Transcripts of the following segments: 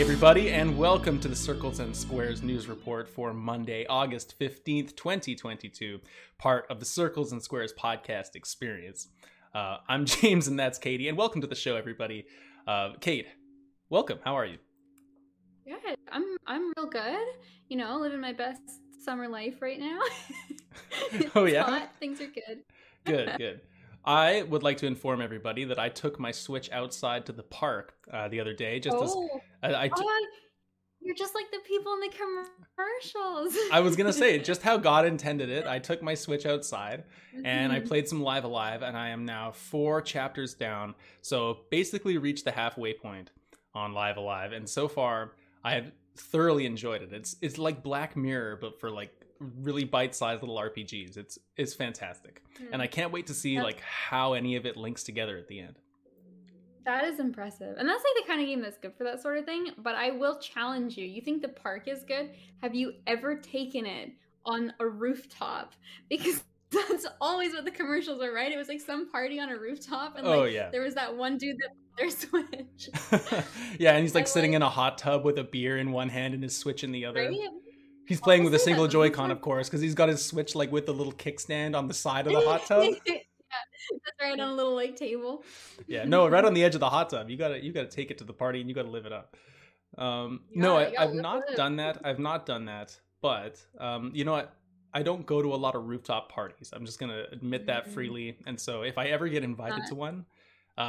Hey everybody, and welcome to the Circles and Squares news report for Monday, August 15th, 2022, part of the Circles and Squares podcast experience. I'm James, and that's Katie, and welcome to the show, everybody. Kate, welcome. How are you? Good. I'm real good. You know, living my best summer life right now. Oh yeah? Hot. Things are good. Good. I would like to inform everybody that I took my Switch outside to the park the other day. You're just like the people in the commercials. I was gonna say just how God intended it. I took my Switch outside and I played some Live Alive, and I am now 4 chapters down. So basically, reached the halfway point on Live Alive, and so far I have thoroughly enjoyed it. It's like Black Mirror, but for like really bite-sized little RPGs. It's fantastic. And I can't wait to see like how any of it links together at the end. That is impressive. And that's like the kind of game that's good for that sort of thing. But I will challenge you. You think the park is good? Have you ever taken it on a rooftop? Because that's always what the commercials are, right? It was like some party on a rooftop, and there was that one dude that bought their Switch. Yeah, and he's like sitting in a hot tub with a beer in one hand and his Switch in the other. Right? He's playing with a single Joy-Con, of course, because he's got his Switch like with the little kickstand on the side of the hot tub. Yeah, that's right, on a little like table. Yeah, no, right on the edge of the hot tub. You gotta take it to the party and you gotta live it up. I've not done that. But you know what? I don't go to a lot of rooftop parties. I'm just gonna admit that freely. And so if I ever get invited to one,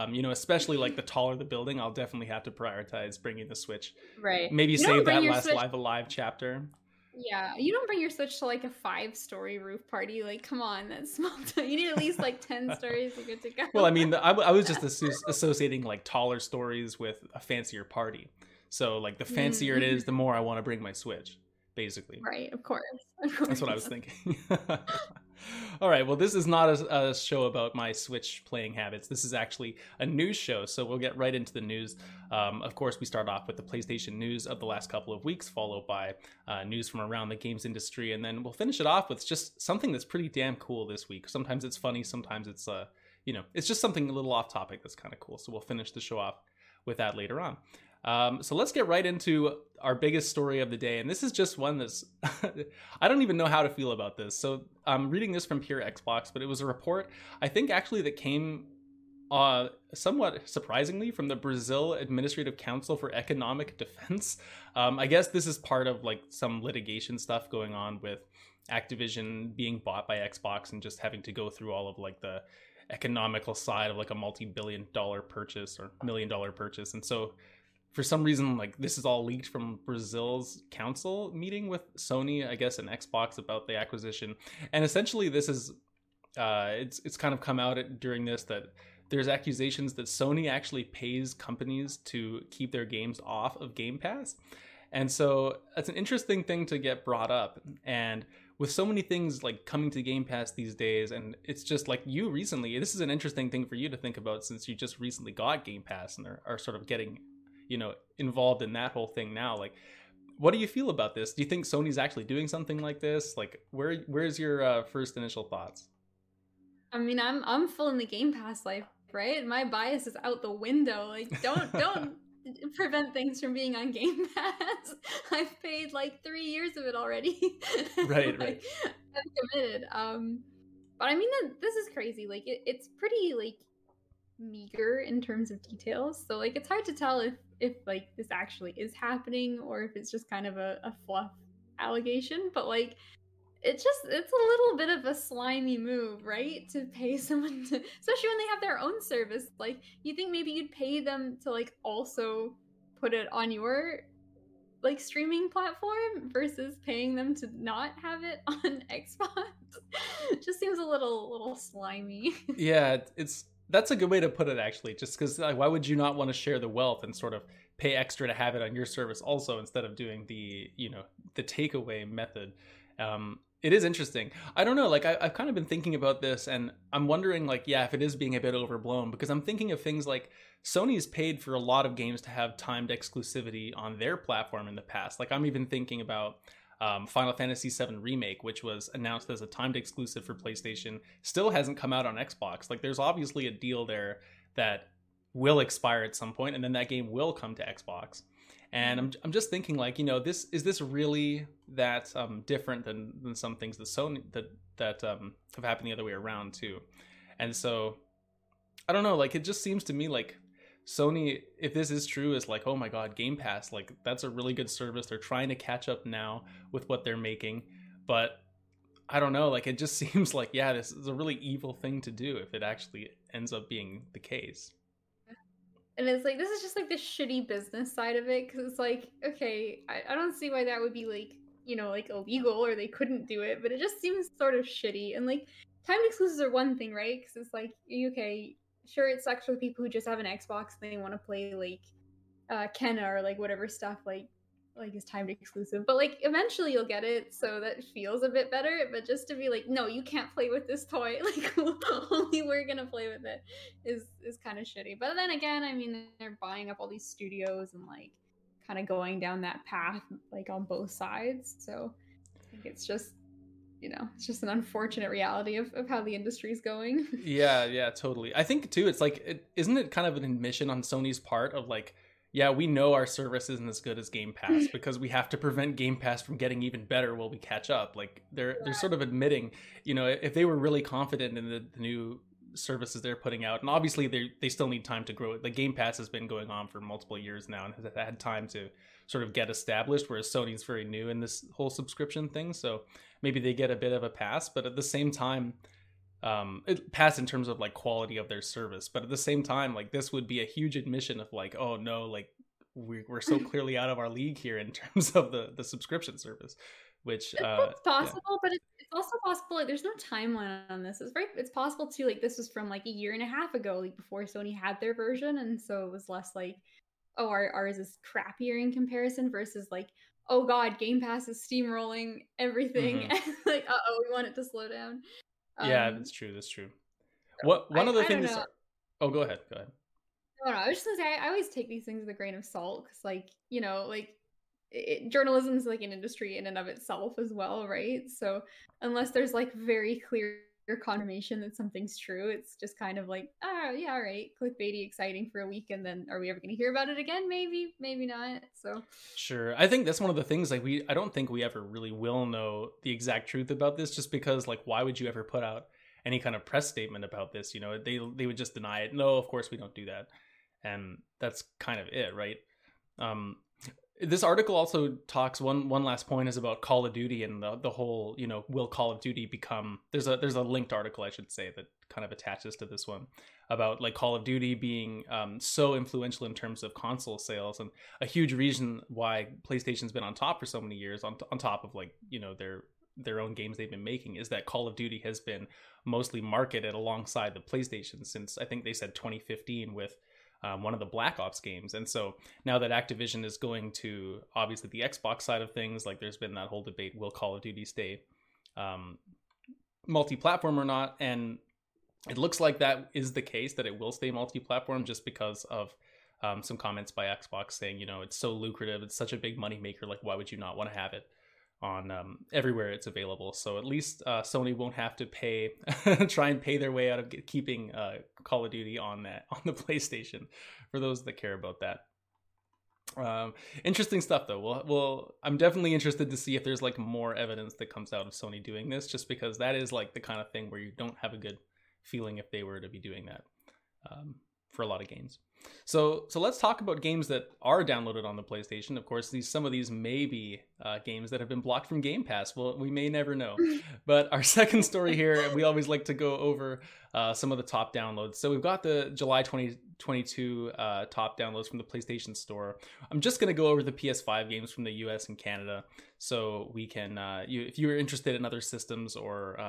you know, especially like the taller the building, I'll definitely have to prioritize bringing the Switch. Right. Maybe save that last Live Alive chapter. Yeah, you don't bring your Switch to like a 5-story roof party. Like, come on, that's small. You need at least like 10 stories to get to go. Well, I mean, I was just associating like taller stories with a fancier party. So like the fancier it is, the more I want to bring my Switch, basically. Right, of course. That's what I was thinking. All right, well, this is not a show about my Switch playing habits. This is actually a news show, so we'll get right into the news. Of course, we start off with the PlayStation news of the last couple of weeks, followed by news from around the games industry, and then we'll finish it off with just something that's pretty damn cool this week. Sometimes it's funny, sometimes it's, it's just something a little off topic that's kind of cool, so we'll finish the show off with that later on. So let's get right into our biggest story of the day. And this is just one that's, I don't even know how to feel about this. So I'm reading this from Pure Xbox, but it was a report, I think actually that came somewhat surprisingly from the Brazil Administrative Council for Economic Defense. I guess this is part of like some litigation stuff going on with Activision being bought by Xbox and just having to go through all of like the economical side of like a multi-billion-dollar purchase or million-dollar purchase. And so for some reason, like this is all leaked from Brazil's council meeting with Sony, I guess, and Xbox about the acquisition. And essentially, this is it's kind of come out during this that there's accusations that Sony actually pays companies to keep their games off of Game Pass. And so that's an interesting thing to get brought up. And with so many things like coming to Game Pass these days, and it's just like you recently, this is an interesting thing for you to think about since you just recently got Game Pass and are sort of getting, you know, involved in that whole thing now. Like, what do you feel about this? Do you think Sony's actually doing something like this? Like, where's your first initial thoughts? I mean, I'm full in the Game Pass life, right? My bias is out the window. Like, don't prevent things from being on Game Pass. I've paid like 3 years of it already. Right, like, right. I'm committed. But I mean, this is crazy. Like, it's pretty like meager in terms of details. So like, it's hard to tell if like this actually is happening or if it's just kind of a fluff allegation, but like it's a little bit of a slimy move, right? To pay someone to, especially when they have their own service, like you think maybe you'd pay them to like also put it on your like streaming platform versus paying them to not have it on Xbox. It just seems a little slimy. Yeah, that's a good way to put it, actually, just because like, why would you not want to share the wealth and sort of pay extra to have it on your service also instead of doing the takeaway method? It is interesting. I don't know. Like, I've kind of been thinking about this, and I'm wondering, like, yeah, if it is being a bit overblown, because I'm thinking of things like Sony's paid for a lot of games to have timed exclusivity on their platform in the past. Like, I'm even thinking about Final Fantasy VII Remake, which was announced as a timed exclusive for PlayStation, still hasn't come out on Xbox. Like, there's obviously a deal there that will expire at some point, and then that game will come to Xbox. And I'm just thinking, like, you know, this is this really that different than some things that Sony that have happened the other way around too. And so I don't know, like, it just seems to me like Sony, if this is true, is like, oh my God, Game Pass, like, that's a really good service. They're trying to catch up now with what they're making, but I don't know, like, it just seems like, yeah, this is a really evil thing to do if it actually ends up being the case. And it's like, this is just like the shitty business side of it, because it's like, okay, I don't see why that would be like, you know, like illegal or they couldn't do it, but it just seems sort of shitty. And like, timed exclusives are one thing, right? Because it's like, okay, sure, it sucks for the people who just have an Xbox and they want to play like Kena or like whatever stuff like is timed exclusive, but like eventually you'll get it, so that feels a bit better. But just to be like, no, you can't play with this toy, like only we're gonna play with it, is kind of shitty. But then again, I mean, they're buying up all these studios and like kind of going down that path like on both sides, so I think it's just, you know, it's just an unfortunate reality of how the industry's going. yeah totally. I think too, it's like, isn't it kind of an admission on Sony's part of like, yeah, we know our service isn't as good as Game Pass because we have to prevent Game Pass from getting even better while we catch up. Like, they're sort of admitting, you know, if they were really confident in the new services they're putting out, and obviously they still need time to grow. Like, Game Pass has been going on for multiple years now and has had time to sort of get established, whereas Sony's very new in this whole subscription thing. So maybe they get a bit of a pass, but at the same time, pass in terms of like quality of their service, but at the same time, like, this would be a huge admission of like, oh no, like we're so clearly out of our league here in terms of the subscription service, which it's possible, yeah. But it's also possible, like, there's no timeline on this. It's possible too, like, this was from like a year and a half ago, like before Sony had their version, and so it was less like, oh, ours is crappier in comparison versus like, oh god, Game Pass is steamrolling everything. Mm-hmm. Like, uh-oh, we want it to slow down. Yeah, that's true. What one of the things? Oh, go ahead. No, I was just gonna say, I always take these things with a grain of salt, because, like, you know, like journalism is like an industry in and of itself as well, right? So unless there's like very clear confirmation that something's true, it's just kind of like, oh yeah, all right, clickbaity, exciting for a week, and then are we ever gonna hear about it again? Maybe not. So sure, I think that's one of the things, like, I don't think we ever really will know the exact truth about this, just because, like, why would you ever put out any kind of press statement about this? You know, they would just deny it. No, of course we don't do that, and that's kind of it, right? This article also talks, one last point is about Call of Duty and the whole, you know, will Call of Duty become, there's a linked article, I should say, that kind of attaches to this one about like Call of Duty being so influential in terms of console sales, and a huge reason why PlayStation's been on top for so many years, on top of like, you know, their own games they've been making, is that Call of Duty has been mostly marketed alongside the PlayStation since, I think they said 2015 with one of the Black Ops games. And so now that Activision is going to obviously the Xbox side of things, like, there's been that whole debate, will Call of Duty stay multi-platform or not? And it looks like that is the case, that it will stay multi-platform, just because of some comments by Xbox saying, you know, it's so lucrative, it's such a big moneymaker, like, why would you not want to have it on everywhere it's available? So at least Sony won't have to try and pay their way out of keeping Call of Duty on the PlayStation, for those that care about that. Interesting stuff though. Well, I'm definitely interested to see if there's like more evidence that comes out of Sony doing this, just because that is like the kind of thing where you don't have a good feeling if they were to be doing that for a lot of games. So let's talk about games that are downloaded on the PlayStation. Of course, some of these may be games that have been blocked from Game Pass. Well, we may never know. But our second story here, we always like to go over some of the top downloads. So we've got the July 2022 top downloads from the PlayStation Store. I'm just going to go over the PS5 games from the US and Canada, so we can, if you're interested in other systems or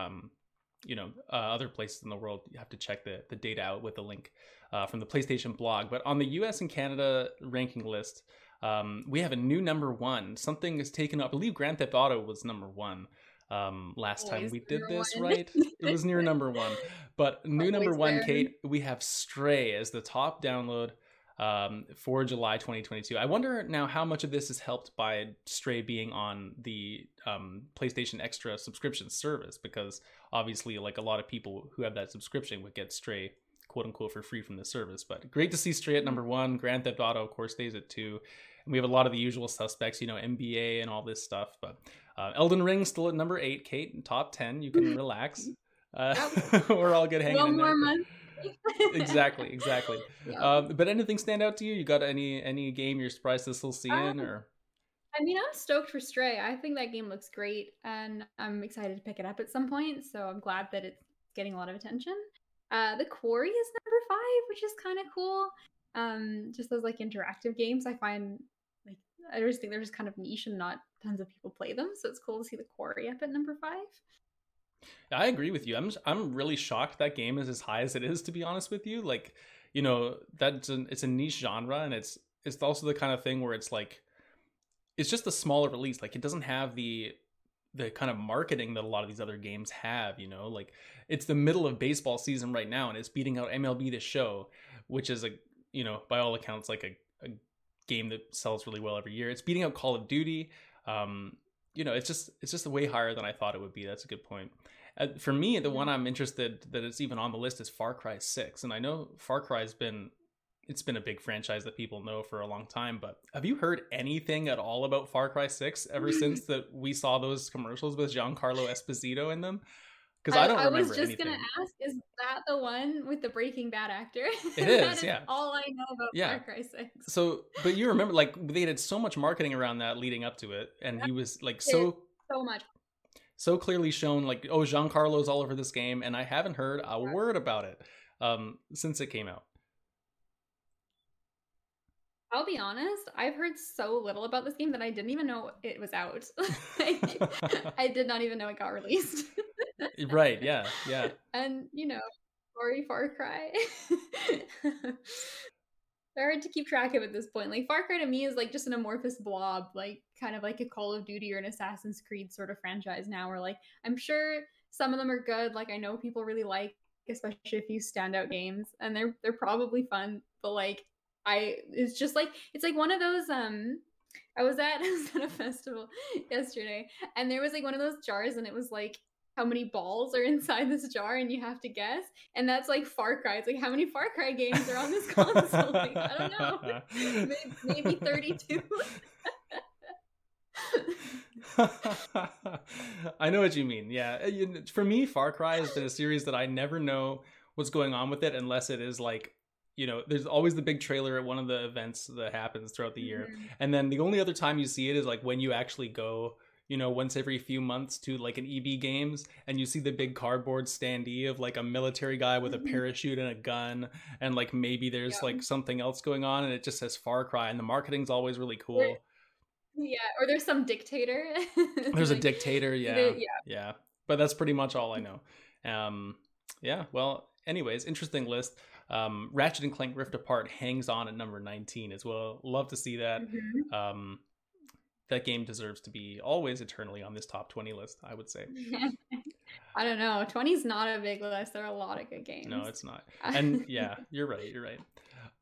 other places in the world, you have to check the data out with the link from the PlayStation blog. But on the US and Canada ranking list, we have a new number one. Something is taken up. I believe Grand Theft Auto was number one last time we did this, right? It was near number one. But new number one, Kate, we have Stray as the top download for July 2022. I wonder now how much of this is helped by Stray being on the PlayStation Extra subscription service, because obviously, like, a lot of people who have that subscription would get Stray, quote unquote, for free from the service. But great to see Stray at number one. Grand Theft Auto, of course, stays at 2. And we have a lot of the usual suspects, you know, NBA and all this stuff. But Elden Ring still at number 8, Kate, top 10. You can relax. We're all good hanging in there. One more month. Exactly. Yeah. But anything stand out to you? You got any game you're surprised this will see in? Or I mean, I'm stoked for Stray. I think that game looks great, and I'm excited to pick it up at some point. So I'm glad that it's getting a lot of attention. The Quarry is number 5, which is kind of cool. Just those like interactive games, I find like I just think they're just kind of niche and not tons of people play them. So it's cool to see The Quarry up at number 5. I agree with you. I'm really shocked that game is as high as it is, to be honest with you. Like, you know, it's a niche genre, and it's also the kind of thing where it's like it's just a smaller release. Like, it doesn't have the kind of marketing that a lot of these other games have, you know? Like, it's the middle of baseball season right now, and it's beating out MLB The Show, which is, a you know, by all accounts, like a game that sells really well every year. It's beating out Call of Duty. You know, it's just way higher than I thought it would be. That's a good point. For me, the one I'm interested that it's even on the list is Far Cry 6. And I know Far Cry has been, it's been a big franchise that people know for a long time. But have you heard anything at all about Far Cry 6 ever since that we saw those commercials with Giancarlo Esposito in them? Because I don't remember anything. I was just going to ask, is that the one with the Breaking Bad actor? It is, that is all I know about Far Cry 6. So, but you remember, like, they did so much marketing around that leading up to it. And he was, like, so clearly shown, like, oh, Giancarlo's all over this game. And I haven't heard a word about it since it came out. I'll be honest, I've heard so little about this game that I didn't even know it was out. I did not even know it got released. Right, yeah. And, you know, sorry, Far Cry. They're hard to keep track of at this point. Like, Far Cry to me is like just an amorphous blob, like kind of like a Call of Duty or an Assassin's Creed sort of franchise now, where like I'm sure some of them are good. Like, I know people really like, especially a few standout games, and they're probably fun, but like it's just like, it's like one of those, I was at a festival yesterday, and there was like one of those jars, and it was like, how many balls are inside this jar, and you have to guess. And that's like Far Cry. It's like, how many Far Cry games are on this console? Like, I don't know. Maybe 32. I know what you mean. Yeah. For me, Far Cry has been a series that I never know what's going on with it unless it is like, you know, there's always the big trailer at one of the events that happens throughout the year. And then the only other time you see it is like when you actually go, you know, once every few months to like an EB Games, and you see the big cardboard standee of like a military guy with a parachute and a gun, and like maybe there's like something else going on, and it just says Far Cry, and the marketing's always really cool. Yeah, or there's some dictator. There's like, a dictator, yeah. But that's pretty much all I know. Well, anyways, interesting list. Ratchet and Clank Rift Apart hangs on at number 19 as well. Love to see that. That game deserves to be always eternally on this top 20 list, I would say. I don't know. 20 is not a big list. There are a lot of good games. No, it's not. And yeah, you're right.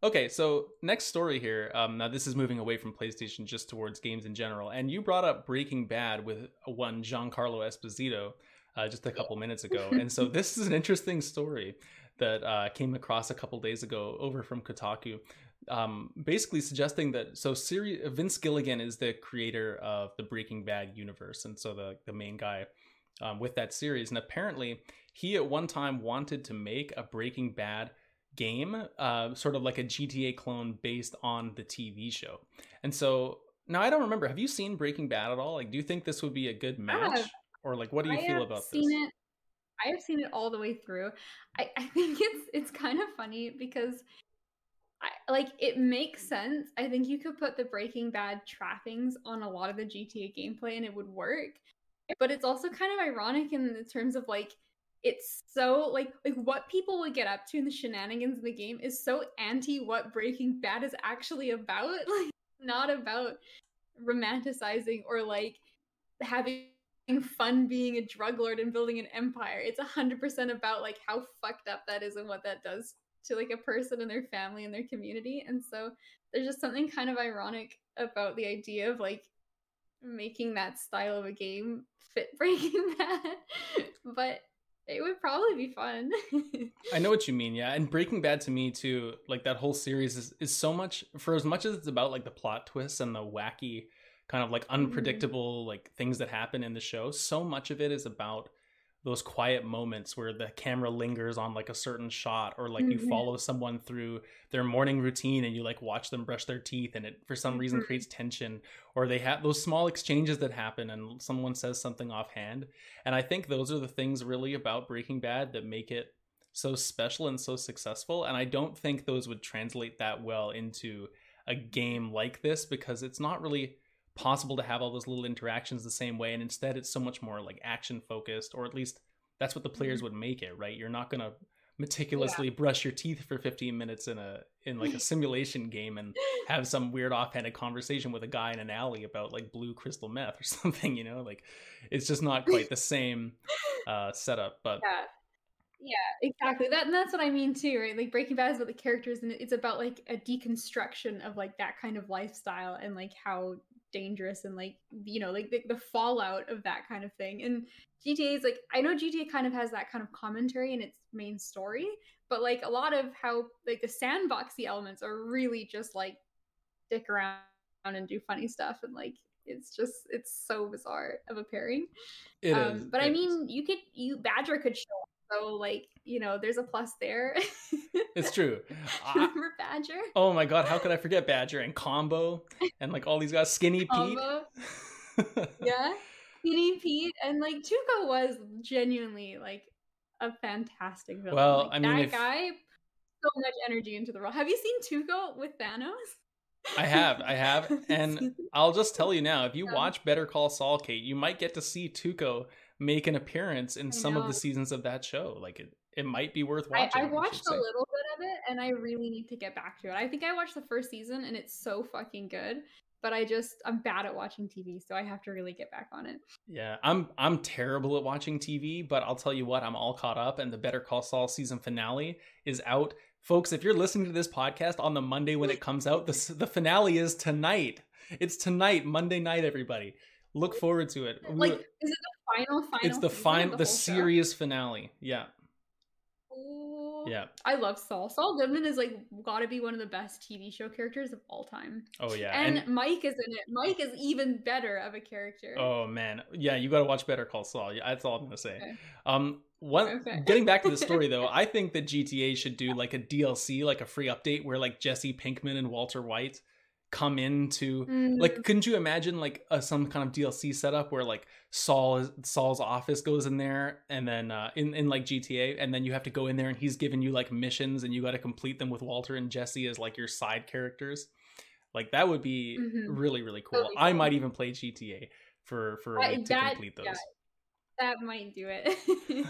Okay, so next story here. Now this is moving away from PlayStation just towards games in general. And you brought up Breaking Bad with one Giancarlo Esposito just a couple minutes ago. And so this is an interesting story that came across a couple days ago over from Kotaku. Basically suggesting that Vince Gilligan is the creator of the Breaking Bad universe, and so the main guy with that series, and apparently he at one time wanted to make a Breaking Bad game, sort of like a GTA clone based on the TV show. And so now I don't remember, have you seen Breaking Bad at all? Like, do you think this would be a good match, or like what do you feel about this? I have seen it all the way through. I think it's kind of funny because it makes sense. I think you could put the Breaking Bad trappings on a lot of the GTA gameplay and it would work. But it's also kind of ironic in the terms of like, it's so like what people would get up to in the shenanigans of the game is so anti what Breaking Bad is actually about. Like, not about romanticizing or like having fun being a drug lord and building an empire. It's 100% about like how fucked up that is and what that does to like a person and their family and their community. And so there's just something kind of ironic about the idea of like making that style of a game fit Breaking Bad. But It would probably be fun. I know what you mean, yeah. And Breaking Bad to me too, like that whole series is so much, for as much as it's about like the plot twists and the wacky kind of like unpredictable like things that happen in the show, so much of it is about those quiet moments where the camera lingers on like a certain shot, or like you follow someone through their morning routine and you like watch them brush their teeth, and it for some reason creates tension, or they have those small exchanges that happen and someone says something offhand. And I think those are the things really about Breaking Bad that make it so special and so successful. And I don't think those would translate that well into a game like this, because it's not really possible to have all those little interactions the same way, and instead it's so much more like action focused, or at least that's what the players would make it, right? You're not gonna meticulously brush your teeth for 15 minutes in like a simulation game and have some weird offhanded conversation with a guy in an alley about like blue crystal meth or something, you know, like it's just not quite the same setup. But yeah, exactly. And that's what I mean too, right? Like Breaking Bad is about the characters, and it's about like a deconstruction of like that kind of lifestyle and like how dangerous and like, you know, like the fallout of that kind of thing. And GTA is like, I know GTA kind of has that kind of commentary in its main story, but like a lot of how like the sandboxy elements are really just like dick around and do funny stuff, and like it's so bizarre of a pairing. It is. But I mean, Badger could show up. So like, you know, there's a plus there. It's true. Remember Badger? Oh my God, how could I forget Badger and Combo and like all these guys, Skinny Pete. Yeah, Skinny Pete. And like Tuco was genuinely like a fantastic villain. Well, like, I mean, that guy put so much energy into the role. Have you seen Tuco with Thanos? I have. And I'll just tell you now, if you watch Better Call Saul, Kate, you might get to see Tuco make an appearance in some of the seasons of that show. Like it might be worth watching. I watched a little bit of it and I really need to get back to it. I think I watched the first season and it's so fucking good, but I'm bad at watching TV, so I have to really get back on it. Yeah, I'm terrible at watching TV, but I'll tell you what, I'm all caught up, and the Better Call Saul season finale is out. Folks, if you're listening to this podcast on the Monday when it comes out, the finale is tonight. It's tonight, Monday night, everybody. Look forward to it. Like, is it the final? It's the final, the series finale. Yeah. Ooh, yeah. I love Saul. Saul Goodman is like got to be one of the best TV show characters of all time. Oh yeah. And Mike is in it. Mike is even better of a character. Oh man, yeah. You got to watch Better Call Saul. Yeah, that's all I'm gonna say. Okay. Getting back to the story though, I think that GTA should do like a DLC, like a free update where like Jesse Pinkman and Walter White come into like, couldn't you imagine like some kind of DLC setup where like Saul's office goes in there, and then in like GTA, and then you have to go in there and he's giving you like missions and you got to complete them with Walter and Jesse as like your side characters. Like that would be really, really cool. Totally. I might even play GTA to complete those. Yeah, that might do it.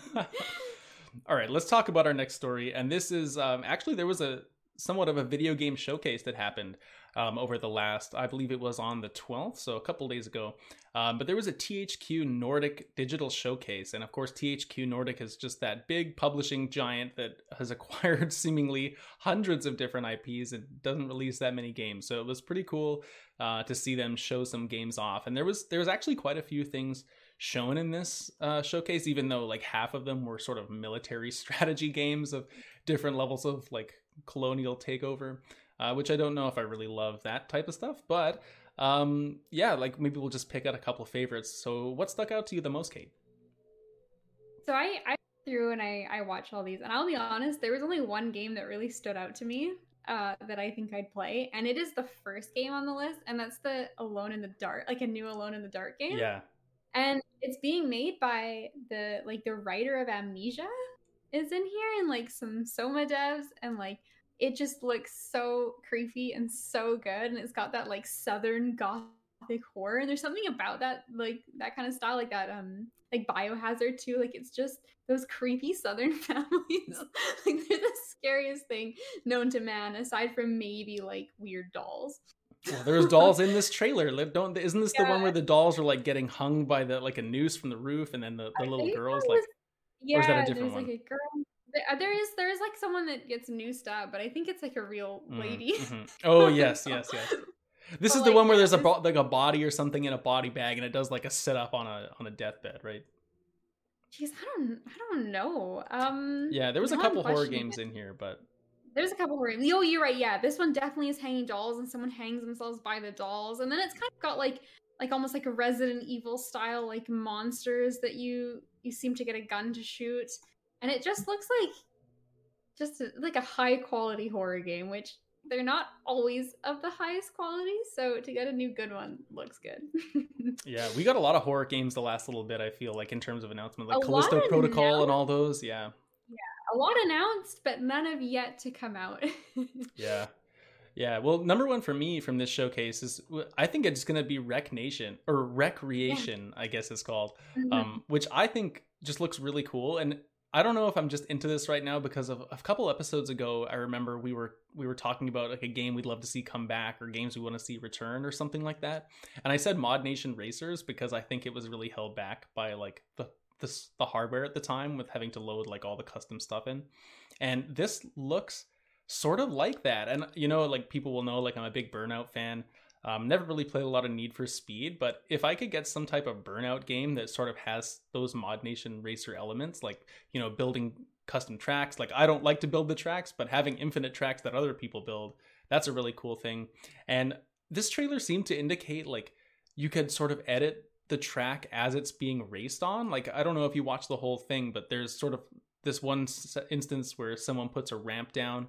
All right, let's talk about our next story. And this is actually, there was a somewhat of a video game showcase that happened over the last, I believe it was on the 12th, so a couple days ago. But there was a THQ Nordic digital showcase. And of course, THQ Nordic is just that big publishing giant that has acquired seemingly hundreds of different IPs and doesn't release that many games. So it was pretty cool to see them show some games off. And there was actually quite a few things shown in this showcase, even though like half of them were sort of military strategy games of different levels of like colonial takeover, which I don't know if I really love that type of stuff, but yeah, like maybe we'll just pick out a couple favorites. So what stuck out to you the most, Kate? So I through and I watched all these, and I'll be honest, there was only one game that really stood out to me that I think I'd play, and it is the first game on the list, and that's the Alone in the Dark, like a new Alone in the Dark game. Yeah. And it's being made by the writer of Amnesia is in here, and like some Soma devs, and like it just looks so creepy and so good, and it's got that like southern gothic horror, and there's something about that, like that kind of style, like that like Biohazard too, like it's just those creepy southern families. Like they're the scariest thing known to man, aside from maybe like weird dolls. Well, there's dolls in this trailer. Isn't this the one where the dolls are like getting hung by the like a noose from the roof, and then the little girl's like, yeah, or is that a different one? Like a girl. There is like someone that gets noosed up, but I think it's like a real lady. Mm-hmm. Oh yes. This is the one where there's a body or something in a body bag, and it does like a sit up on a deathbed, right? Jeez, I don't know. Yeah, there was a couple horror games in here, but there's a couple horror. Oh, you're right. Yeah, this one definitely is hanging dolls, and someone hangs themselves by the dolls, and then it's kind of got like almost like a Resident Evil style, like monsters that you seem to get a gun to shoot, and it just looks like just a high quality horror game, which they're not always of the highest quality, so to get a new good one looks good. Yeah, we got a lot of horror games the last little bit, I feel like, in terms of announcement, like Callisto Protocol and all those. Yeah, a lot announced, but none have yet to come out. Yeah, well, number one for me from this showcase is, I think it's going to be Rec Nation, or Recreation, I guess it's called, mm-hmm. Which I think just looks really cool. And I don't know if I'm just into this right now because of a couple episodes ago, I remember we were talking about like a game we'd love to see come back, or games we want to see return, or something like that. And I said Mod Nation Racers because I think it was really held back by like the hardware at the time, with having to load like all the custom stuff in. And this looks sort of like that. And you know, like people will know, like I'm a big Burnout fan. Never really played a lot of Need for Speed, but if I could get some type of Burnout game that sort of has those Mod Nation Racer elements, like, you know, building custom tracks, like I don't like to build the tracks, but having infinite tracks that other people build, that's a really cool thing. And this trailer seemed to indicate like you could sort of edit the track as it's being raced on. Like, I don't know if you watch the whole thing, but there's sort of this one instance where someone puts a ramp down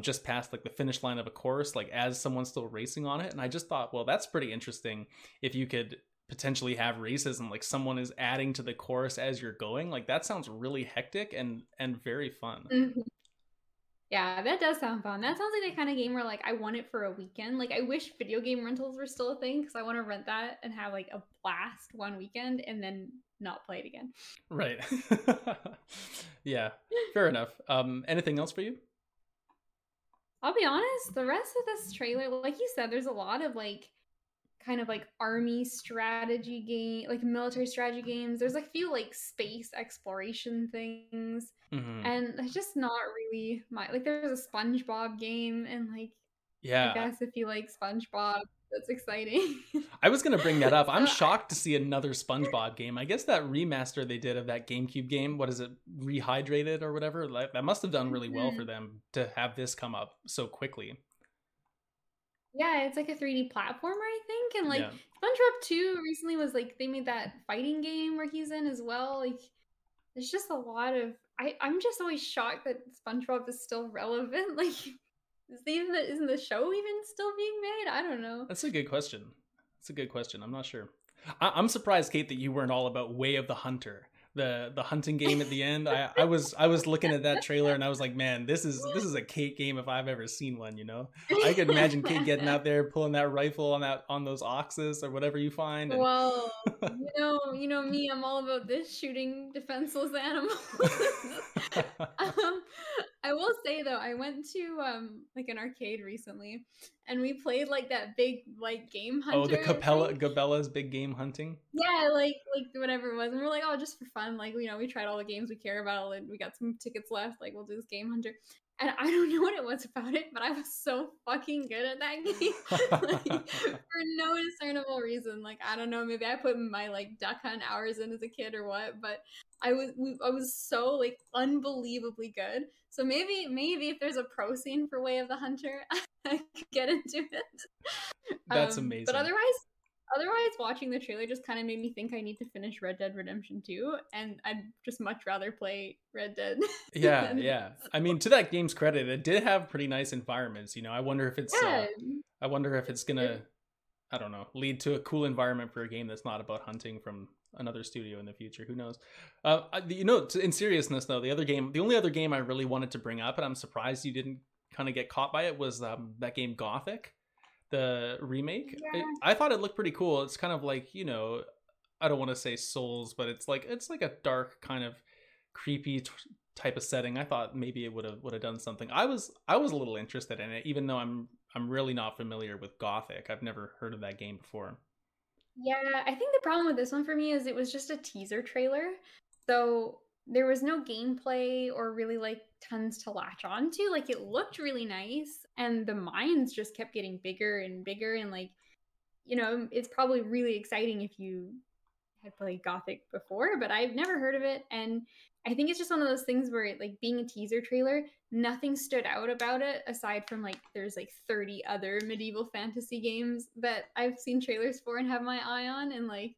just past like the finish line of a course, like as someone's still racing on it. And I just thought, well, that's pretty interesting if you could potentially have races and like someone is adding to the course as you're going. Like that sounds really hectic and very fun. Mm-hmm. Yeah, that does sound fun. That sounds like the kind of game where like I want it for a weekend. Like I wish video game rentals were still a thing, because I want to rent that and have like a blast one weekend and then not play it again. Right. Yeah, fair enough. Anything else for you? I'll be honest, the rest of this trailer, like you said, there's a lot of like kind of like army strategy game, like military strategy games. There's a few like space exploration things, mm-hmm. and it's just not really my, like there's a SpongeBob game, and like, yeah, I guess if you like SpongeBob, that's exciting. I was going to bring that up. I'm shocked to see another SpongeBob game. I guess that remaster they did of that GameCube game, what is it, Rehydrated or whatever, like, that must have done really well for them to have this come up so quickly. Yeah, it's like a 3D platformer, I think. And like SpongeBob 2 recently was like, they made that fighting game where he's in as well. Like there's just a lot of, I'm just always shocked that SpongeBob is still relevant. Like, isn't the show even still being made? I don't know. That's a good question. I'm not sure. I'm surprised, Kate, that you weren't all about Way of the Hunter, the hunting game at the end. I was looking at that trailer and I was like, man, this is a Kate game if I've ever seen one, you know? I could imagine Kate getting out there, pulling that rifle on those oxes or whatever you find. And... Well, you know me, I'm all about this, shooting defenseless animals. I will say though, I went to like an arcade recently, and we played like that big like game hunter. Oh, the Cabela's big game hunting. Yeah, like whatever it was, and we're like, oh, just for fun, like, you know, we tried all the games we care about, and we got some tickets left, like we'll do this game hunter. And I don't know what it was about it, but I was so fucking good at that game. Like, for no discernible reason. Like, I don't know, maybe I put my like duck hunt hours in as a kid or what, but I was so like unbelievably good. So maybe if there's a pro scene for Way of the Hunter, I could get into it. That's amazing. But otherwise, watching the trailer just kind of made me think I need to finish Red Dead Redemption 2, and I'd just much rather play Red Dead. Yeah. I mean, to that game's credit, it did have pretty nice environments. You know, I wonder if it's, gonna, I don't know, lead to a cool environment for a game that's not about hunting from another studio in the future. Who knows? You know, in seriousness though, the only other game I really wanted to bring up, and I'm surprised you didn't kind of get caught by it, was that game Gothic. The remake, yeah. I thought it looked pretty cool. It's kind of like, you know, I don't want to say Souls, but it's like a dark kind of creepy type of setting. I thought maybe it would have done something. I was a little interested in it, even though I'm really not familiar with Gothic. I've never heard of that game before. Yeah, I think the problem with this one for me is it was just a teaser trailer, so there was no gameplay or really like tons to latch on to. Like, it looked really nice, and the mines just kept getting bigger and bigger, and like, you know, it's probably really exciting if you had played Gothic before, but I've never heard of it. And I think it's just one of those things where, like, being a teaser trailer, nothing stood out about it aside from, like, there's, like, 30 other medieval fantasy games that I've seen trailers for and have my eye on. And, like,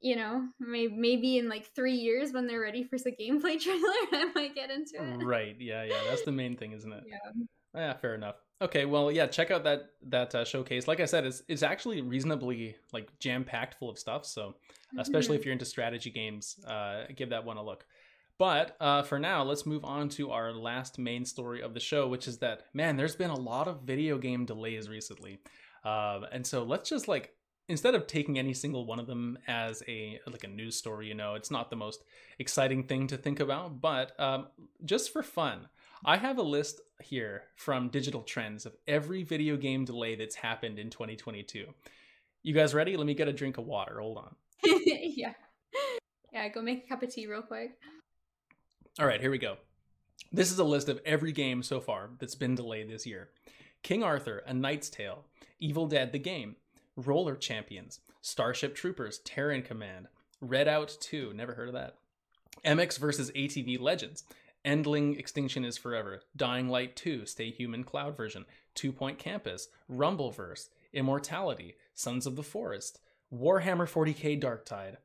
you know, maybe in, like, 3 years when they're ready for the gameplay trailer, I might get into it. Right. Yeah. That's the main thing, isn't it? Yeah. Yeah, fair enough. Okay, well, yeah, check out that showcase. Like I said, it's actually reasonably, like, jam-packed full of stuff. So especially if you're into strategy games, give that one a look. But for now, let's move on to our last main story of the show, which is that, man, there's been a lot of video game delays recently. And so let's just, like, instead of taking any single one of them as a news story, you know, it's not the most exciting thing to think about. But just for fun, I have a list here from Digital Trends of every video game delay that's happened in 2022. You guys ready? Let me get a drink of water. Hold on. Yeah, go make a cup of tea real quick. All right, here we go. This is a list of every game so far that's been delayed this year. King Arthur, A Knight's Tale, Evil Dead the Game, Roller Champions, Starship Troopers, Terran Command, Redout 2, never heard of that, MX vs. ATV Legends, Endling Extinction is Forever, Dying Light 2, Stay Human Cloud version, Two Point Campus, Rumbleverse, Immortality, Sons of the Forest, Warhammer 40k Darktide,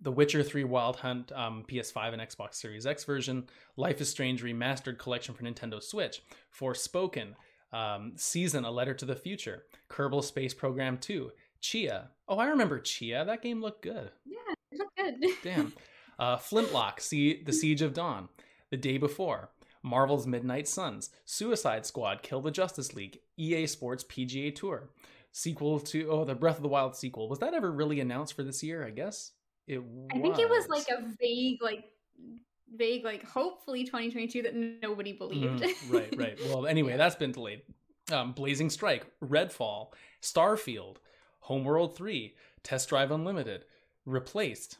The Witcher 3 Wild Hunt, PS5 and Xbox Series X version, Life is Strange Remastered Collection for Nintendo Switch, Forspoken, Season, A Letter to the Future, Kerbal Space Program 2, Chia. Oh, I remember Chia. That game looked good. Yeah, it looked good. Damn. Flintlock, The Siege of Dawn, The Day Before, Marvel's Midnight Suns, Suicide Squad, Kill the Justice League, EA Sports PGA Tour, sequel to, the Breath of the Wild sequel. Was that ever really announced for this year? I guess it was. I think it was like a vague, hopefully 2022 that nobody believed. Right. Well, anyway, that's been delayed. Blazing Strike, Redfall, Starfield, Homeworld 3, Test Drive Unlimited, Replaced,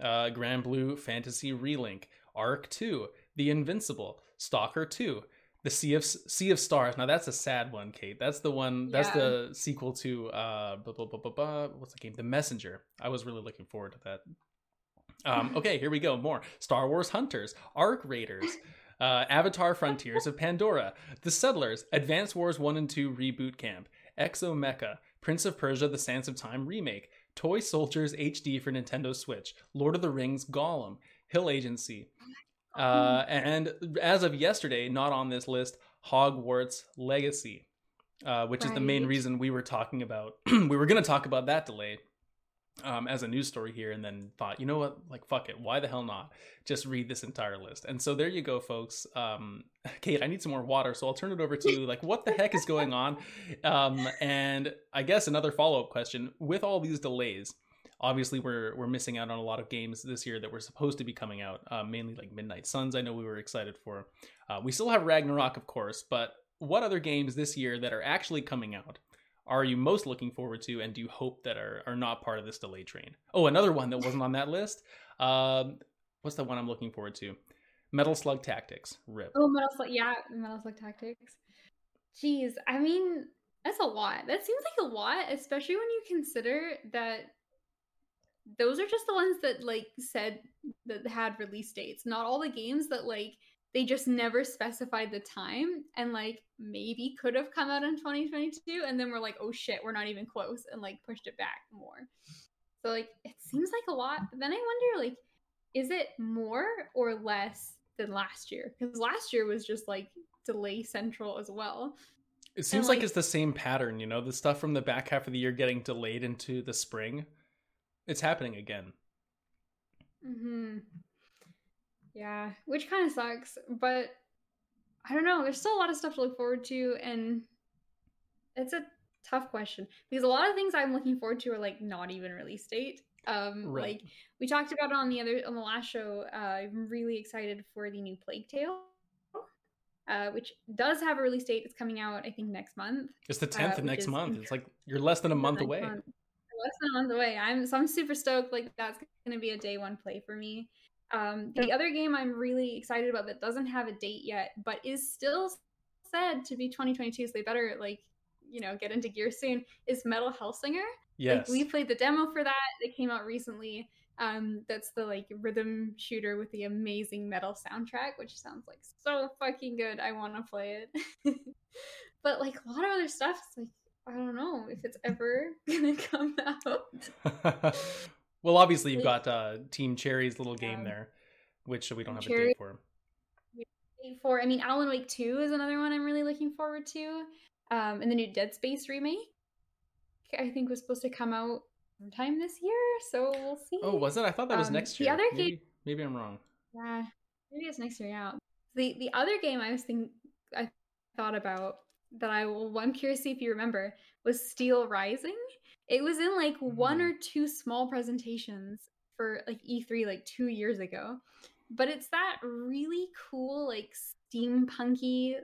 Grand Blue Fantasy Relink, Arc 2, The Invincible, Stalker 2, The Sea of Stars. Now that's a sad one, Kate. That's the one. That's the sequel to what's the game? The Messenger. I was really looking forward to that. Okay, here we go. More Star Wars Hunters, Arc Raiders, Avatar: Frontiers of Pandora, The Settlers, Advance Wars 1 and 2 Reboot Camp, Exomecha, Prince of Persia: The Sands of Time Remake, Toy Soldiers HD for Nintendo Switch, Lord of the Rings: Gollum, Hill Agency. And as of yesterday, not on this list, Hogwarts Legacy, which is the main reason we were talking about. We were going to talk about that delay as a news story here, and then thought, you know what, like, fuck it. Why the hell not? Just read this entire list. And so there you go, folks. Kate, I need some more water, so I'll turn it over to you. Like, what the heck is going on? And I guess another follow-up question. With all these delays, obviously, we're missing out on a lot of games this year that were supposed to be coming out, mainly like Midnight Suns, I know we were excited for. We still have Ragnarok, of course, but what other games this year that are actually coming out are you most looking forward to, and do you hope that are not part of this delay train? Oh, another one that wasn't on that list. What's the one I'm looking forward to? Metal Slug Tactics. RIP. Oh, Metal Slug Tactics. Jeez, I mean, that's a lot. That seems like a lot, especially when you consider that those are just the ones that, like, said that had release dates. Not all the games that, like, they just never specified the time and, like, maybe could have come out in 2022, and then we're like, oh shit, we're not even close, and, like, pushed it back more. So, like, it seems like a lot. But then I wonder, like, is it more or less than last year? Because last year was just, like, delay central as well. It seems like it's the same pattern, you know, the stuff from the back half of the year getting delayed into the spring. It's happening again. Mm-hmm. Yeah, which kind of sucks, but I don't know. There's still a lot of stuff to look forward to, and it's a tough question because a lot of things I'm looking forward to are, like, not even release date. Right. Like we talked about it on the last show. I'm really excited for the new Plague Tale, which does have a release date. It's coming out, I think, next month. It's the 10th of next month. It's like you're less than a month away. Less than a month away. I'm super stoked. Like, that's gonna be a day one play for me. The other game I'm really excited about that doesn't have a date yet, but is still said to be 2022, so they better, like, you know, get into gear soon, is Metal Hellsinger. Yes, like, we played the demo for that. It came out recently. That's the like rhythm shooter with the amazing metal soundtrack, which sounds like so fucking good. I want to play it. But like a lot of other stuff, it's like, I don't know if it's ever gonna come out. Well, obviously you've got Team Cherry's little game there, which we don't have a date for. I mean, Alan Wake 2 is another one I'm really looking forward to. And the new Dead Space remake, I think, was supposed to come out sometime this year, so we'll see. Oh, was it? I thought that was next year. The other game, maybe I'm wrong. Yeah, maybe it's next year now. The other game I was thinking, I thought about that I'm curious to see if you remember, was Steel Rising. It was in like one or two small presentations for like E3 like 2 years ago, but it's that really cool like steampunky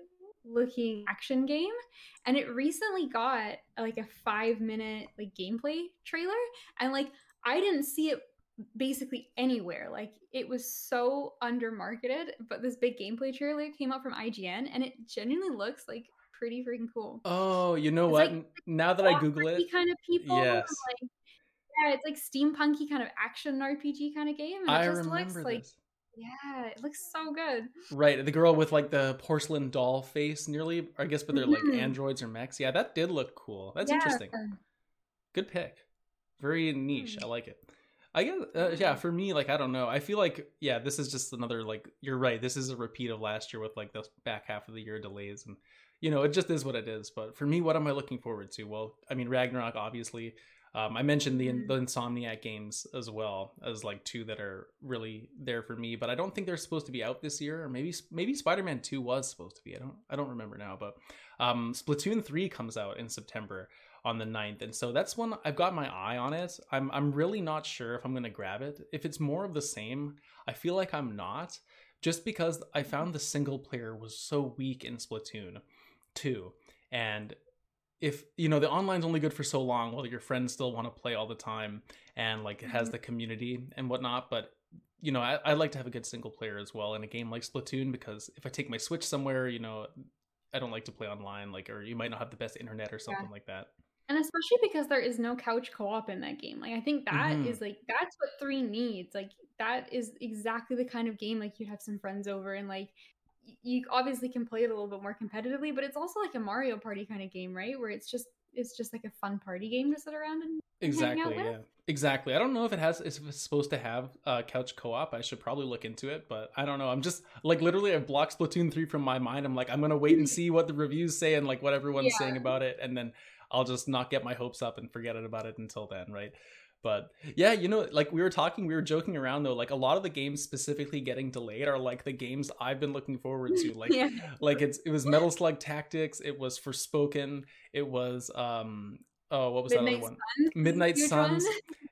looking action game, and it recently got like a 5-minute like gameplay trailer, and like I didn't see it basically anywhere. Like it was so undermarketed, but this big gameplay trailer came out from IGN, and it genuinely looks like pretty freaking cool. Oh, you know, it's what? Like, now that I Google it, kind of people. Yes. Like, yeah, it's like steampunky kind of action RPG kind of game. And it just looks like this. Yeah, it looks so good. Right, the girl with like the porcelain doll face, nearly, I guess, but they're like androids or mechs. Yeah, that did look cool. That's interesting. Good pick. Very niche. I like it. I guess, yeah, for me, like, I don't know. I feel like, yeah, this is just another, like, you're right. This is a repeat of last year with like the back half of the year delays, and you know, it just is what it is. But for me, what am I looking forward to? Well, I mean, Ragnarok, obviously. I mentioned the Insomniac games as well as like two that are really there for me, but I don't think they're supposed to be out this year. Or maybe Spider-Man 2 was supposed to be. I don't remember now, but Splatoon 3 comes out in September on the 9th. And so that's one I've got my eye on it. I'm really not sure if I'm going to grab it. If it's more of the same, I feel like I'm not, just because I found the single player was so weak in Splatoon 2. And if you know, the online's only good for so long while your friends still want to play all the time, and like it has the community and whatnot. But you know, I like to have a good single player as well in a game like Splatoon, because if I take my Switch somewhere, you know, I don't like to play online, like, or you might not have the best internet or something like that. And especially because there is no couch co-op in that game. Like, I think that is like, that's what 3 needs. Like, that is exactly the kind of game, like, you'd have some friends over and like, you obviously can play it a little bit more competitively, but it's also like a Mario Party kind of game, right? Where it's just like a fun party game to sit around and exactly, hang out with. Exactly. I don't know if it's supposed to have couch co-op. I should probably look into it, but I don't know. I'm just like, literally, I blocked Splatoon 3 from my mind. I'm like, I'm gonna wait and see what the reviews say and like what everyone's saying about it, and then I'll just not get my hopes up and forget about it until then, right? But yeah, you know, like we were joking around though, like a lot of the games specifically getting delayed are like the games I've been looking forward to. Like, like it was Metal Slug Tactics, it was Forspoken, it was, what was that other one? Midnight Suns.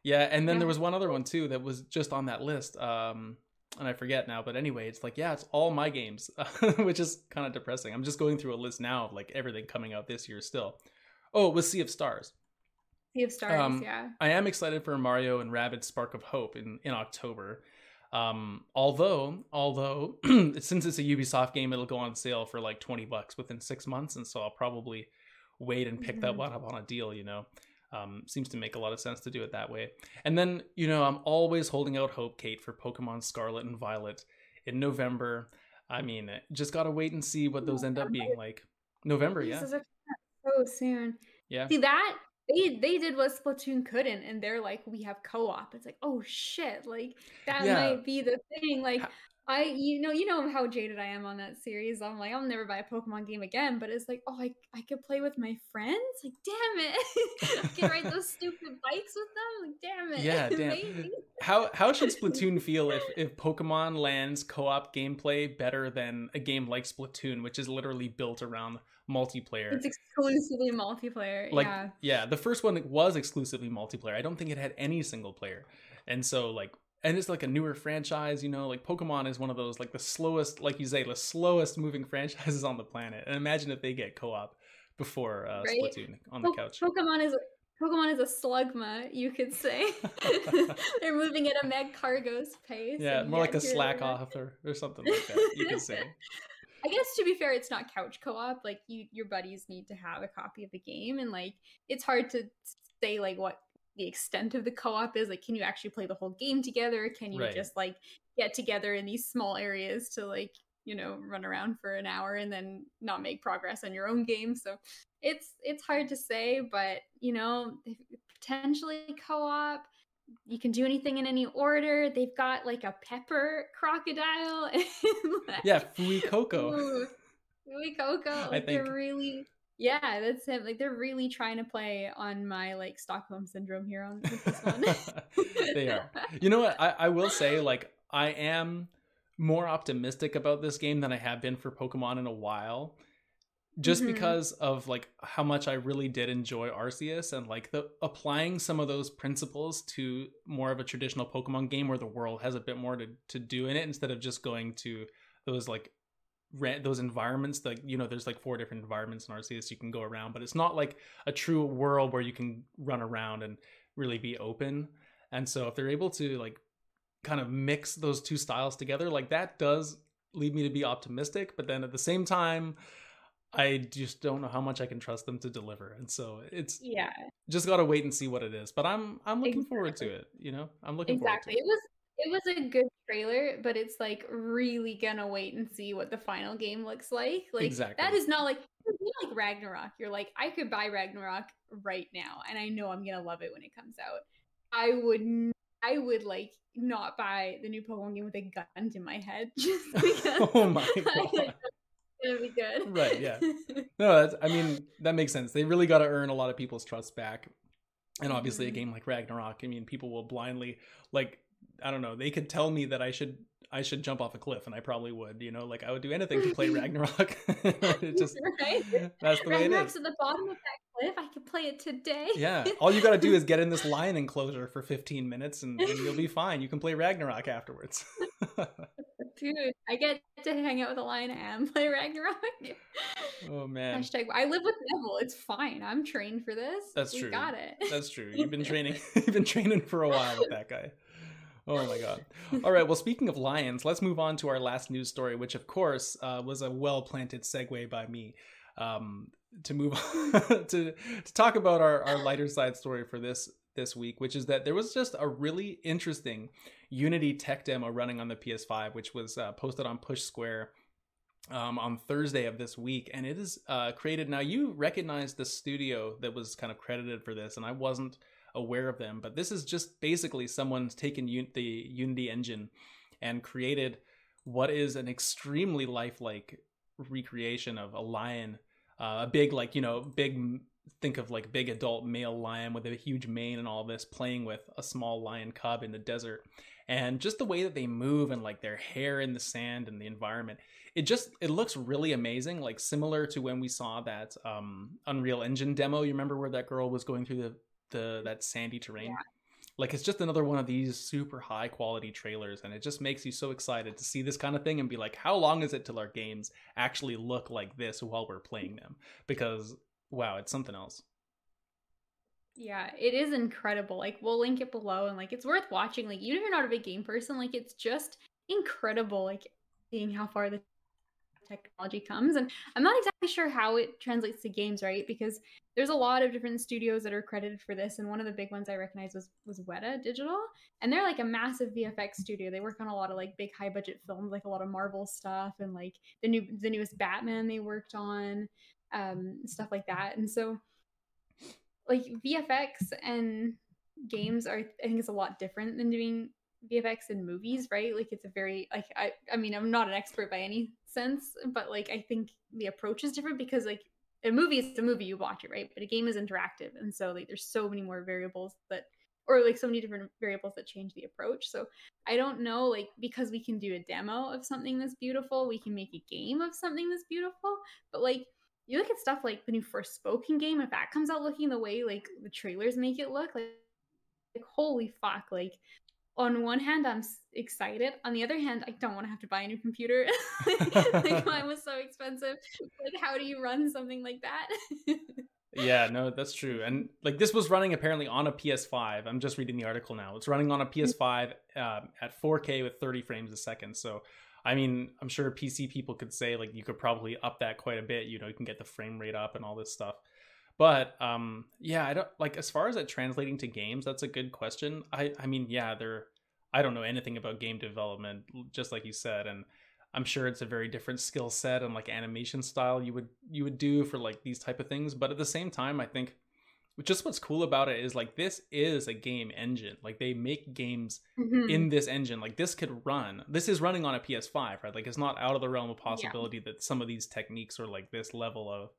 Yeah, and then there was one other one too that was just on that list. And I forget now, but anyway, it's like, yeah, it's all my games, which is kind of depressing. I'm just going through a list now of like everything coming out this year still. Oh, it was Sea of Stars. I am excited for Mario and Rabbids Spark of Hope in October. Although since it's a Ubisoft game, it'll go on sale for like $20 within 6 months, and so I'll probably wait and pick that one up on a deal, you know. Seems to make a lot of sense to do it that way. And then, you know, I'm always holding out hope, Kate, for Pokemon Scarlet and Violet in November. I mean, just gotta wait and see what those end up being like. November, yeah. This is so soon. Yeah. See that? They did what Splatoon couldn't, and they're like, we have co-op. It's like, oh shit, like that might be the thing. Like, you know how jaded I am on that series. I'm like, I'll never buy a Pokemon game again. But it's like, oh, I could play with my friends. Like, damn it, I can ride those stupid bikes with them. Like, damn it. Yeah, damn. How should Splatoon feel if Pokemon lands co-op gameplay better than a game like Splatoon, which is literally built around multiplayer? It's exclusively multiplayer. Like, yeah, the first one was exclusively multiplayer. I don't think it had any single player, and so like, and it's like a newer franchise, you know, like Pokemon is one of those, like the slowest, like you say, the slowest moving franchises on the planet. And imagine if they get co-op before right? Splatoon on the couch. Pokemon is a slugma, you could say. They're moving at a Meg Cargo's pace. Yeah, more like a slack off or something like that, you could say. I guess, to be fair, it's not couch co-op. Like, your buddies need to have a copy of the game, and like, it's hard to say like what the extent of the co-op is. Like, can you actually play the whole game together? Can you just like get together in these small areas to like, you know, run around for an hour and then not make progress on your own game? So it's hard to say, but you know, potentially co-op. You can do anything in any order. They've got like a pepper crocodile. And, like, yeah, Fui Coco. Like, they're really, yeah, that's him. Like, they're really trying to play on my like Stockholm syndrome here on this one. They are. You know what? I will say, like, I am more optimistic about this game than I have been for Pokemon in a while, just because of like how much I really did enjoy Arceus, and like the applying some of those principles to more of a traditional Pokemon game where the world has a bit more to do in it, instead of just going to those like those environments. Like, you know, there's like 4 different environments in Arceus you can go around, but it's not like a true world where you can run around and really be open. And so if they're able to like kind of mix those 2 styles together, like, that does lead me to be optimistic. But then at the same time, I just don't know how much I can trust them to deliver. And so it's just got to wait and see what it is. But I'm looking forward to it, you know? I'm looking forward to it. It was a good trailer, but it's like really gonna wait and see what the final game looks like. Like, that is not like, you know, like Ragnarok. You're like, I could buy Ragnarok right now and I know I'm gonna love it when it comes out. I would like not buy the new Pokemon game with a gun to my head just because oh my god. It'll be good. Right, yeah. No, that's, I mean, that makes sense. They really got to earn a lot of people's trust back. And obviously a game like Ragnarok, I mean, people will blindly, like, I don't know, they could tell me that I should jump off a cliff and I probably would, you know, like I would do anything to play Ragnarok. It just, that's the way it is. Ragnarok's at the bottom of that cliff. I could play it today. Yeah. All you got to do is get in this lion enclosure for 15 minutes and you'll be fine. You can play Ragnarok afterwards. Dude, I get to hang out with a lion and play Ragnarok. Oh man. Hashtag, I live with Neville. It's fine. I'm trained for this. That's true. You got it. That's true. You've been training. You've been training for a while with that guy. Oh my god. All right. Well, speaking of lions, let's move on to our last news story, which of course was a well-planted segue by me to move on to talk about our lighter side story for this week, which is that there was just a really interesting Unity tech demo running on the PS5, which was posted on Push Square on Thursday of this week. And it is created. Now, you recognize the studio that was kind of credited for this, and I wasn't aware of them, but this is just basically someone's taken the Unity engine and created what is an extremely lifelike recreation of a lion, a big, like, you know, big, think of like big adult male lion with a huge mane and all this, playing with a small lion cub in the desert. And just the way that they move and like their hair in the sand and the environment, it looks really amazing. Like, similar to when we saw that Unreal Engine demo, you remember, where that girl was going through that sandy terrain. Like, it's just another one of these super high quality trailers, and it just makes you so excited to see this kind of thing and be like, how long is it till our games actually look like this while we're playing them? Because wow, it's something else. Yeah, it is incredible. Like, we'll link it below, and like, it's worth watching. Like, even if you're not a big game person, like, it's just incredible, like, seeing how far the technology comes. And I'm not exactly sure how it translates to games, right? Because there's a lot of different studios that are credited for this, and one of the big ones I recognized was Weta Digital, and they're like a massive VFX studio. They work on a lot of like big high budget films, like a lot of Marvel stuff, and like the newest Batman they worked on, stuff like that. And so like VFX and games are, I think, it's a lot different than doing VFX in movies, right? Like, it's a very, like, I mean, I'm not an expert by any sense, but like, I think the approach is different, because like a movie is a movie, you watch it, right? But a game is interactive, and so like there's so many more variables that, or like so many different variables that change the approach. So I don't know, like, because we can do a demo of something that's beautiful, we can make a game of something that's beautiful. But like, you look at stuff like the new Forspoken game, if that comes out looking the way like the trailers make it look, like holy fuck, like, on one hand, I'm excited. On the other hand, I don't want to have to buy a new computer. Like, mine was so expensive. Like, how do you run something like that? Yeah, no, that's true. And like, this was running apparently on a PS5. I'm just reading the article now. It's running on a PS5 at 4K with 30 frames a second. So, I mean, I'm sure PC people could say like you could probably up that quite a bit. You know, you can get the frame rate up and all this stuff. But yeah, I don't like as far as that translating to games. That's a good question. I mean, yeah, I don't know anything about game development, just like you said, and I'm sure it's a very different skill set and like animation style you would do for like these type of things. But at the same time, I think just what's cool about it is like this is a game engine. Like they make games mm-hmm. in this engine. Like this could run. This is running on a PS5, right? Like it's not out of the realm of possibility yeah. that some of these techniques or like this level of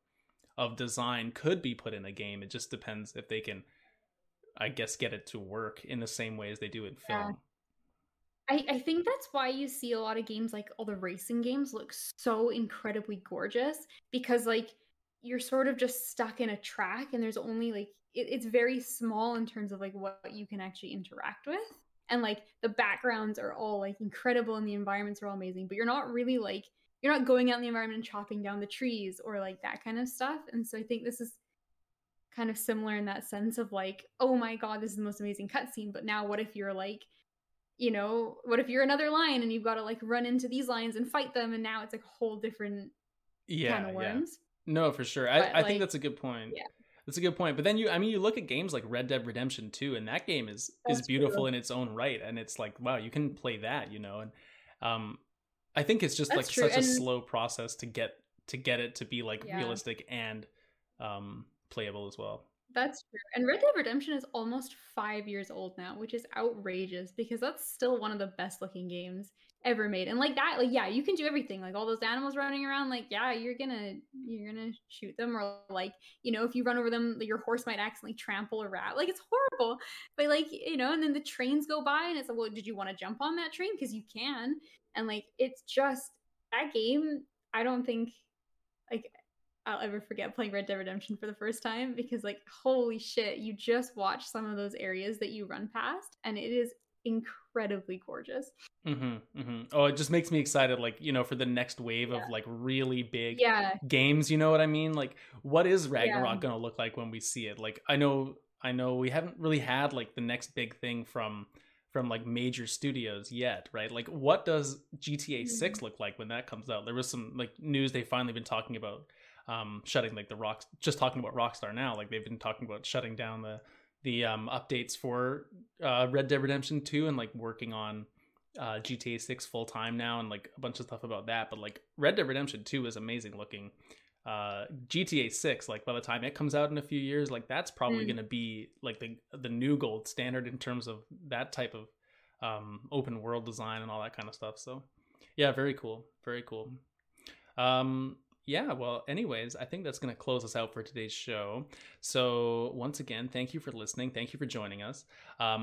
design could be put in a game. It just depends if they can, I guess, get it to work in the same way as they do in yeah. film. I think that's why you see a lot of games, like all the racing games, look so incredibly gorgeous, because like you're sort of just stuck in a track and there's only like it's very small in terms of like what you can actually interact with, and like the backgrounds are all like incredible and the environments are all amazing, but you're not going out in the environment and chopping down the trees or like that kind of stuff. And so I think this is kind of similar in that sense of like, oh my god, this is the most amazing cutscene, but now what if you're like, you know, what if you're another lion and you've got to like run into these lions and fight them, and now it's like a whole different kind of worms. Yeah. No, for sure. But I think that's a good point. Yeah. That's a good point. But then you look at games like Red Dead Redemption 2, and that game is beautiful in its own right, and it's like, wow, you can play that, you know. And I think it's just like such a slow process to get it to be like realistic and playable as well. That's true. And Red Dead Redemption is almost 5 years old now, which is outrageous, because that's still one of the best looking games ever made. And like that, like, yeah, you can do everything. Like all those animals running around, like, yeah, you're gonna shoot them, or like, you know, if you run over them, your horse might accidentally trample a rat. Like it's horrible. But like, you know, and then the trains go by and it's like, well, did you want to jump on that train? Because you can. And like, it's just that game. I don't think like I'll ever forget playing Red Dead Redemption for the first time, because like, holy shit, you just watch some of those areas that you run past and it is incredibly gorgeous. Mm-hmm, mm-hmm. Oh, it just makes me excited, like, you know, for the next wave of like really big games, you know what I mean? Like, what is Ragnarok going to look like when we see it? Like, I know we haven't really had like the next big thing from like major studios yet, right? Like, what does GTA 6 look like when that comes out? There was some like news they finally been talking about shutting like the rocks, just talking about Rockstar now, like they've been talking about shutting down the updates for Red Dead Redemption 2 and like working on GTA 6 full time now, and like a bunch of stuff about that. But like Red Dead Redemption 2 is amazing looking. GTA 6, like by the time it comes out in a few years, like that's probably going to be like the new gold standard in terms of that type of open world design and all that kind of stuff. So yeah, very cool. Very cool. Yeah, well, anyways, I think that's going to close us out for today's show. So once again, thank you for listening. Thank you for joining us. A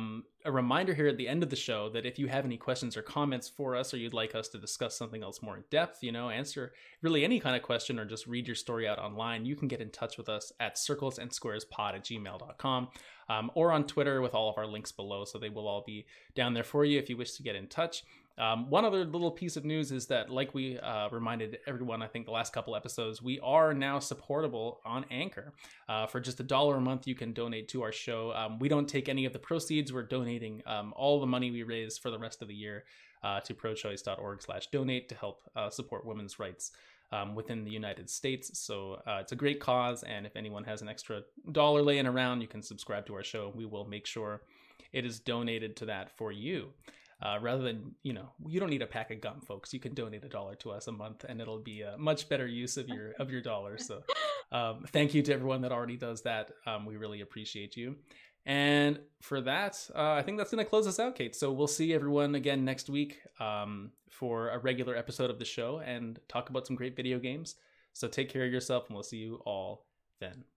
reminder here at the end of the show that if you have any questions or comments for us, or you'd like us to discuss something else more in depth, you know, answer really any kind of question, or just read your story out online, you can get in touch with us at circlesandsquarespod@gmail.com, or on Twitter with all of our links below. So they will all be down there for you if you wish to get in touch. One other little piece of news is that, like we reminded everyone, I think the last couple episodes, we are now supportable on Anchor. For just $1 a month, you can donate to our show. We don't take any of the proceeds. We're donating all the money we raise for the rest of the year to prochoice.org/donate to help support women's rights within the United States. So it's a great cause. And if anyone has an extra dollar laying around, you can subscribe to our show. We will make sure it is donated to that for you. Rather than, you know, you don't need a pack of gum, folks. You can donate $1 to us a month, and it'll be a much better use of your dollar. So thank you to everyone that already does that. We really appreciate you. And for that, I think that's going to close us out, Kate. So we'll see everyone again next week for a regular episode of the show and talk about some great video games. So take care of yourself, and we'll see you all then.